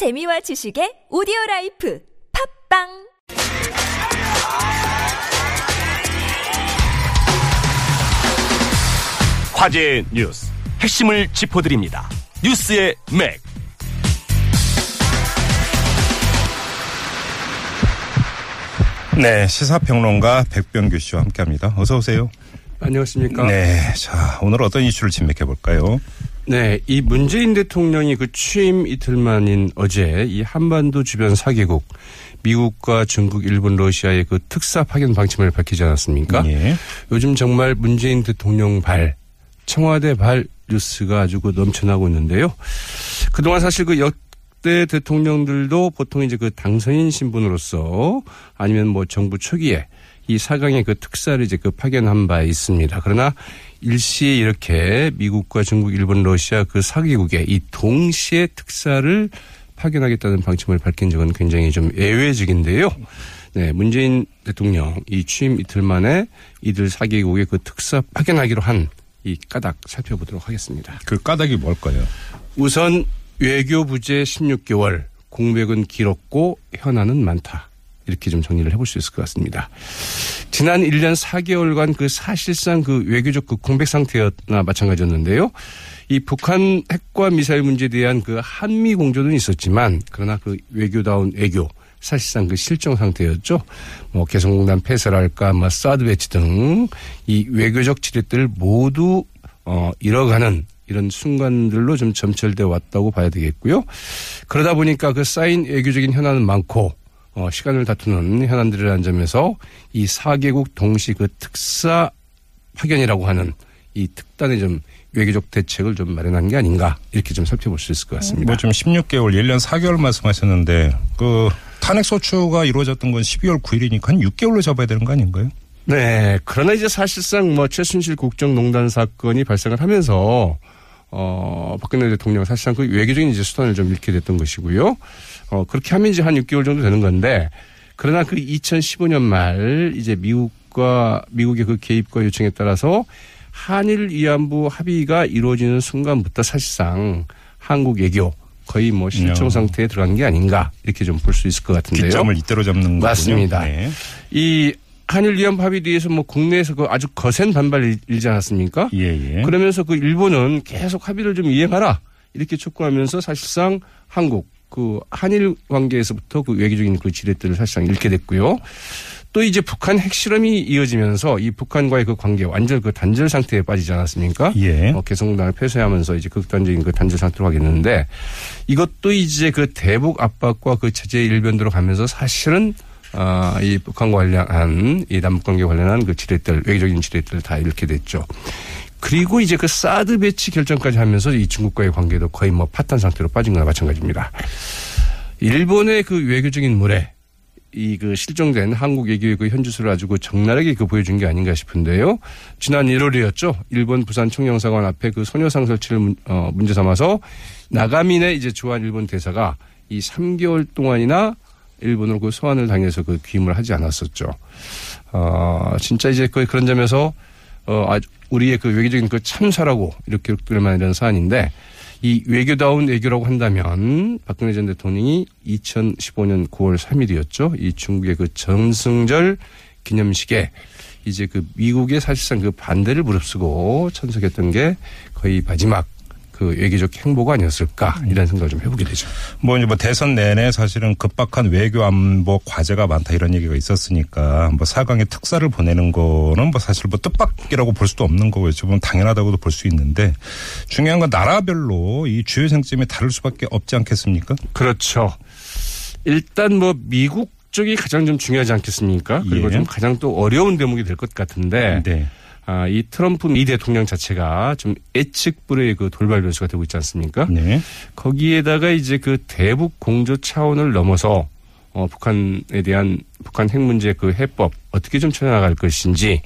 재미와 지식의 오디오라이프 팟빵 화제의 뉴스 핵심을 짚어드립니다. 뉴스의 맥. 네, 시사평론가 백병규 씨와 함께합니다. 어서 오세요. 안녕하십니까. 네, 자 오늘 어떤 이슈를 진맥해 볼까요? 네, 이 문재인 대통령이 그 취임 이틀 만인 어제 이 한반도 주변 4개국 미국과 중국, 일본, 러시아의 그 특사 파견 방침을 밝히지 않았습니까? 예. 요즘 정말 문재인 대통령 발, 청와대 발 뉴스가 아주 그 넘쳐나고 있는데요. 그동안 사실 그 역대 대통령들도 보통 이제 그 당선인 신분으로서 아니면 뭐 정부 초기에 이 4강의 그 특사를 이제 그 파견한 바 있습니다. 그러나 일시에 이렇게 미국과 중국, 일본, 러시아 그 4개국에 이 동시에 특사를 파견하겠다는 방침을 밝힌 적은 굉장히 좀 예외적인데요. 네, 문재인 대통령 이 취임 이틀 만에 이들 4개국에 그 특사 파견하기로 한 이 까닭 살펴보도록 하겠습니다. 그 까닭이 뭘까요? 우선 외교 부재 16개월, 공백은 길었고 현안은 많다. 이렇게 좀 정리를 해볼 수 있을 것 같습니다. 지난 1년 4개월간 그 사실상 그 외교적 그 공백 상태였나 마찬가지였는데요. 이 북한 핵과 미사일 문제에 대한 그 한미 공조는 있었지만 그러나 그 외교다운 외교 사실상 그 실종 상태였죠. 뭐 개성공단 폐쇄랄까, 뭐 사드 배치 등 이 외교적 지렛대를 모두 잃어가는 이런 순간들로 좀 점철돼 왔다고 봐야 되겠고요. 그러다 보니까 그 쌓인 외교적인 현안은 많고. 시간을 다투는 현안들이라는 점에서 이 4개국 동시 그 특사 파견이라고 하는 이 특단의 좀 외교적 대책을 좀 마련한 게 아닌가 이렇게 좀 살펴볼 수 있을 것 같습니다. 뭐 좀 16개월, 1년 4개월 말씀하셨는데 그 탄핵 소추가 이루어졌던 건 12월 9일이니까 한 6개월로 잡아야 되는 거 아닌가요? 네. 그러나 이제 사실상 뭐 최순실 국정농단 사건이 발생을 하면서 박근혜 대통령 사실상 그 외교적인 이제 수단을 좀 잃게 됐던 것이고요. 그렇게 하면 이제 한 6개월 정도 되는 건데, 그러나 그 2015년 말, 이제 미국의 그 개입과 요청에 따라서 한일 위안부 합의가 이루어지는 순간부터 사실상 한국 외교 거의 뭐 실종 상태에 들어간 게 아닌가, 이렇게 좀 볼 수 있을 것 같은데요. 기점을 이대로 잡는 거군요. 맞습니다. 네. 이 한일 위안부 합의 뒤에서 뭐 국내에서 그 아주 거센 반발이 일지 않았습니까? 예, 예. 그러면서 그 일본은 계속 합의를 좀 이행하라, 이렇게 촉구하면서 사실상 한국, 그 한일 관계에서부터 그 외교적인 그 지렛대를 사실상 잃게 됐고요. 또 이제 북한 핵실험이 이어지면서 이 북한과의 그 관계 완전 그 단절 상태에 빠지지 않았습니까? 예. 개성공단을 폐쇄하면서 이제 극단적인 그 단절 상태로 가겠는데 이것도 이제 그 대북 압박과 그 체제 일변도로 가면서 사실은 이 북한과 관련한 이 남북 관계 관련한 그 지렛대를 외교적인 지렛대를 다 잃게 됐죠. 그리고 이제 그 사드 배치 결정까지 하면서 이 중국과의 관계도 거의 뭐 파탄 상태로 빠진 거나 마찬가지입니다. 일본의 그 외교적인 물에 이 그 실종된 한국 외교의 그 현주소를 아주 그 적나라하게 그 보여준 게 아닌가 싶은데요. 지난 1월이었죠. 일본 부산 총영사관 앞에 그 소녀상 설치를 문제 삼아서 나가미네 이제 주한 일본 대사가 이 3개월 동안이나 일본으로 그 소환을 당해서 그 귀임을 하지 않았었죠. 진짜 이제 그 그런 점에서 우리의 그 외교적인 그 참사라고 이렇게 기록될 만한 이런 사안인데 이 외교다운 외교라고 한다면 박근혜 전 대통령이 2015년 9월 3일이었죠. 이 중국의 그 정승절 기념식에 이제 그 미국의 사실상 그 반대를 무릅쓰고 참석했던 게 거의 마지막 그 외교적 행보가 아니었을까 이런 생각을 좀 해보게 되죠. 뭐 대선 내내 사실은 급박한 외교 안보 과제가 많다 이런 얘기가 있었으니까 뭐 4강의 특사를 보내는 거는 뭐 사실 뭐 뜻밖이라고 볼 수도 없는 거고 지금 당연하다고도 볼 수 있는데 중요한 건 나라별로 이 주요 쟁점이 다를 수밖에 없지 않겠습니까? 그렇죠. 일단 뭐 미국 쪽이 가장 좀 중요하지 않겠습니까? 그리고 예. 좀 가장 또 어려운 대목이 될 것 같은데. 네. 이 트럼프 미 대통령 자체가 좀 예측 불허의 그 돌발 변수가 되고 있지 않습니까? 네. 거기에다가 이제 그 대북 공조 차원을 넘어서 북한에 대한 북한 핵 문제 그 해법 어떻게 좀 쳐나갈 것인지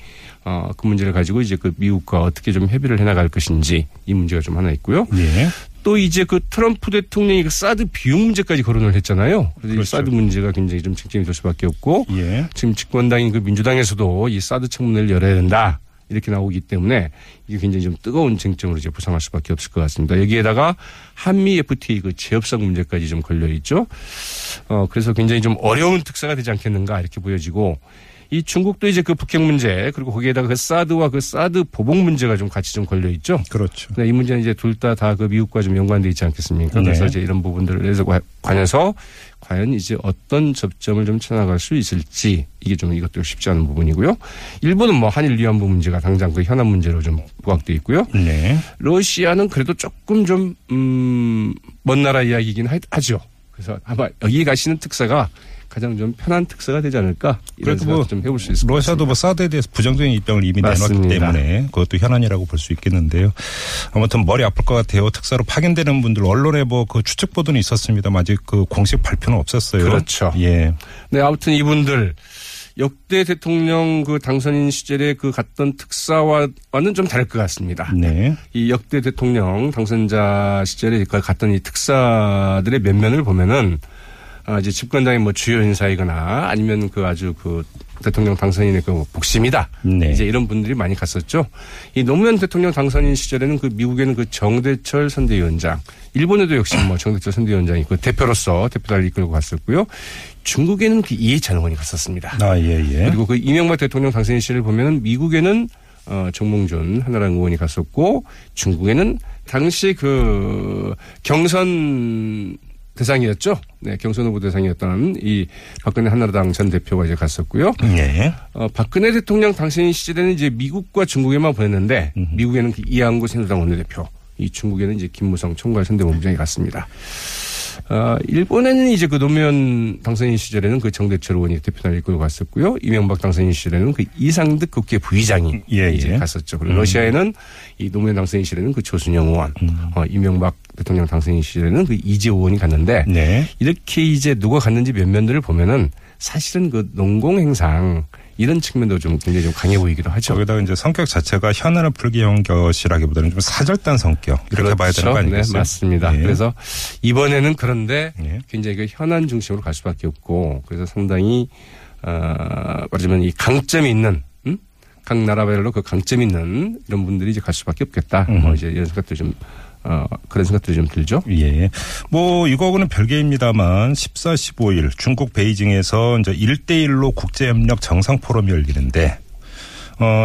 그 문제를 가지고 이제 그 미국과 어떻게 좀 협의를 해나갈 것인지 이 문제가 좀 하나 있고요. 네. 또 이제 그 트럼프 대통령이 그 사드 비용 문제까지 거론을 했잖아요. 그래서 그렇죠. 이 사드 문제가 굉장히 좀 쟁점이 될 수밖에 없고 예. 지금 집권당인 그 민주당에서도 이 사드 청문회를 열어야 된다. 이렇게 나오기 때문에 이게 굉장히 좀 뜨거운 쟁점으로 이제 부상할 수밖에 없을 것 같습니다. 여기에다가 한미 FTA 그 재협상 문제까지 좀 걸려 있죠. 그래서 굉장히 좀 어려운 특사가 되지 않겠는가 이렇게 보여지고, 이 중국도 이제 그 북핵 문제 그리고 거기에다가 그 사드와 그 사드 보복 문제가 좀 같이 좀 걸려 있죠. 그렇죠. 이 문제는 이제 둘 다 그 미국과 좀 연관돼 있지 않겠습니까? 네. 그래서 이제 이런 부분들에 관해서 과연 이제 어떤 접점을 좀 찾아갈 수 있을지, 이게 좀 이것도 쉽지 않은 부분이고요. 일본은 뭐 한일 위안부 문제가 당장 그 현안 문제로 좀 부각돼 있고요. 네. 러시아는 그래도 조금 좀 먼 나라 이야기이긴 하죠. 그래서 아마 여기 가시는 특사가 가장 좀 편한 특사가 되지 않을까 이런 생각 뭐 좀 해볼 수 있습니다. 러시아도 뭐 사드에 대해서 부정적인 입장을 이미 내놨기 때문에 그것도 현안이라고 볼 수 있겠는데요. 아무튼 머리 아플 것 같아요. 특사로 파견되는 분들 언론에 뭐 그 추측 보도는 있었습니다만 아직 그 공식 발표는 없었어요. 그렇죠. 예. 네, 아무튼 이분들 역대 대통령 그 당선인 시절에 그 갔던 특사와는 좀 다를 것 같습니다. 네. 이 역대 대통령 당선자 시절에 갔던 이 특사들의 면면을 보면은, 이제 집권당의 뭐 주요 인사이거나 아니면 그 아주 그 대통령 당선인의 그 복심이다. 네. 이제 이런 분들이 많이 갔었죠. 이 노무현 대통령 당선인 시절에는 그 미국에는 그 정대철 선대위원장, 일본에도 역시 뭐 정대철 선대위원장이 그 대표로서 대표단을 이끌고 갔었고요. 중국에는 그 이해찬 의원이 갔었습니다. 아, 예, 예. 그리고 그 이명박 대통령 당선인 시절을 보면은 미국에는 정몽준 한나라당 의원이 갔었고, 중국에는 당시 그 경선 대상이었죠. 네, 경선 후보 대상이었던 이 박근혜 한나라당 전 대표가 이제 갔었고요. 네. 박근혜 대통령 당선인 시절에는 이제 미국과 중국에만 보냈는데, 미국에는 그 이한구 새누리당 원내대표, 이 중국에는 이제 김무성 총괄 선대본부장이 갔습니다. 일본에는 이제 그 노무현 당선인 시절에는 그 정대철 의원이 대표단을 이끌고 갔었고요. 이명박 당선인 시절에는 그 이상득 국회 부의장이 이제 갔었죠. 그리고 러시아에는 이 노무현 당선인 시절에는 그 조순영 의원, 이명박 대통령 당선인 시절에는 그 이재호 의원이 갔는데, 네. 이렇게 이제 누가 갔는지 면면들을 보면은 사실은 그 농공행상 이런 측면도 좀 굉장히 좀 강해 보이기도 하죠. 거기다가 이제 성격 자체가 현안을 풀기 위한 것이라기보다는 좀 사절단 성격 이렇게 그렇죠. 봐야 되는 거 아니겠어요? 네, 맞습니다. 예. 그래서 이번에는 그런데 굉장히 그 현안 중심으로 갈 수밖에 없고, 그래서 상당히 말하자면 이 강점이 있는, 각 나라별로 그 강점이 있는 이런 분들이 이제 갈 수밖에 없겠다. 뭐 이제 이런 생각도 좀. 그런 생각들이 좀 들죠. 예. 뭐, 이거하고는 별개입니다만, 14, 15일 중국 베이징에서 이제 1대1로 국제협력 정상포럼이 열리는데,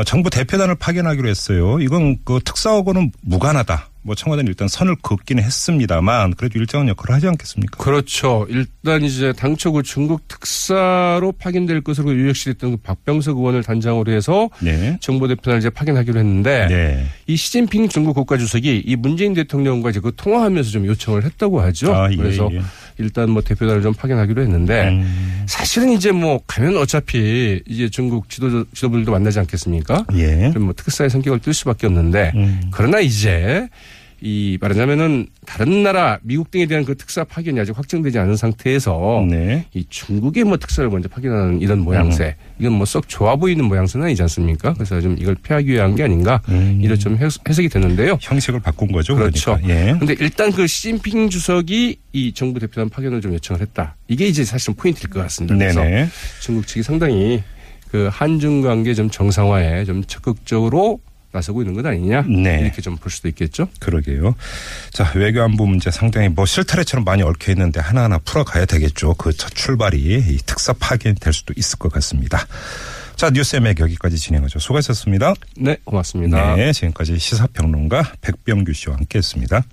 정부 대표단을 파견하기로 했어요. 이건 그 특사하고는 무관하다. 뭐, 청와대는 일단 선을 긋기는 했습니다만, 그래도 일정한 역할을 하지 않겠습니까? 그렇죠. 일단 이제 당초 그 중국 특사로 파견될 것으로 유력시됐던 그 박병석 의원을 단장으로 해서, 네. 정보 대표단을 이제 파견하기로 했는데, 네. 이 시진핑 중국 국가주석이 이 문재인 대통령과 이제 그 통화하면서 좀 요청을 했다고 하죠. 아, 예, 그래서 예. 일단 뭐 대표단을 좀 파견하기로 했는데, 사실은 이제 뭐 가면 어차피 이제 중국 지도부들도 만나지 않겠습니까? 예. 그럼 뭐 특사의 성격을 띨 수밖에 없는데, 그러나 이제 이 말하자면은 다른 나라 미국 등에 대한 그 특사 파견이 아직 확정되지 않은 상태에서, 네. 이 중국의 뭐 특사를 먼저 파견하는 이런 모양새, 이건 뭐 썩 좋아 보이는 모양새는 아니지 않습니까? 그래서 좀 이걸 피하기 위한 게 아닌가 이런 좀 해석이 되는데요. 형식을 바꾼 거죠. 그렇죠. 그런데 그러니까. 예. 일단 그 시진핑 주석이 이 정부 대표단 파견을 좀 요청을 했다. 이게 이제 사실은 포인트일 것 같습니다. 그래서 네네. 중국 측이 상당히 그 한중 관계 좀 정상화에 좀 적극적으로 나서고 있는 것 아니냐. 네. 이렇게 좀 볼 수도 있겠죠. 그러게요. 자, 외교안보 문제 상당히 뭐 실타래처럼 많이 얽혀 있는데 하나하나 풀어가야 되겠죠. 그 첫 출발이 이 특사 파견이 될 수도 있을 것 같습니다. 자, 뉴스의 맥 여기까지 진행하죠. 수고하셨습니다. 네, 고맙습니다. 네, 지금까지 시사평론가 백병규 씨와 함께했습니다.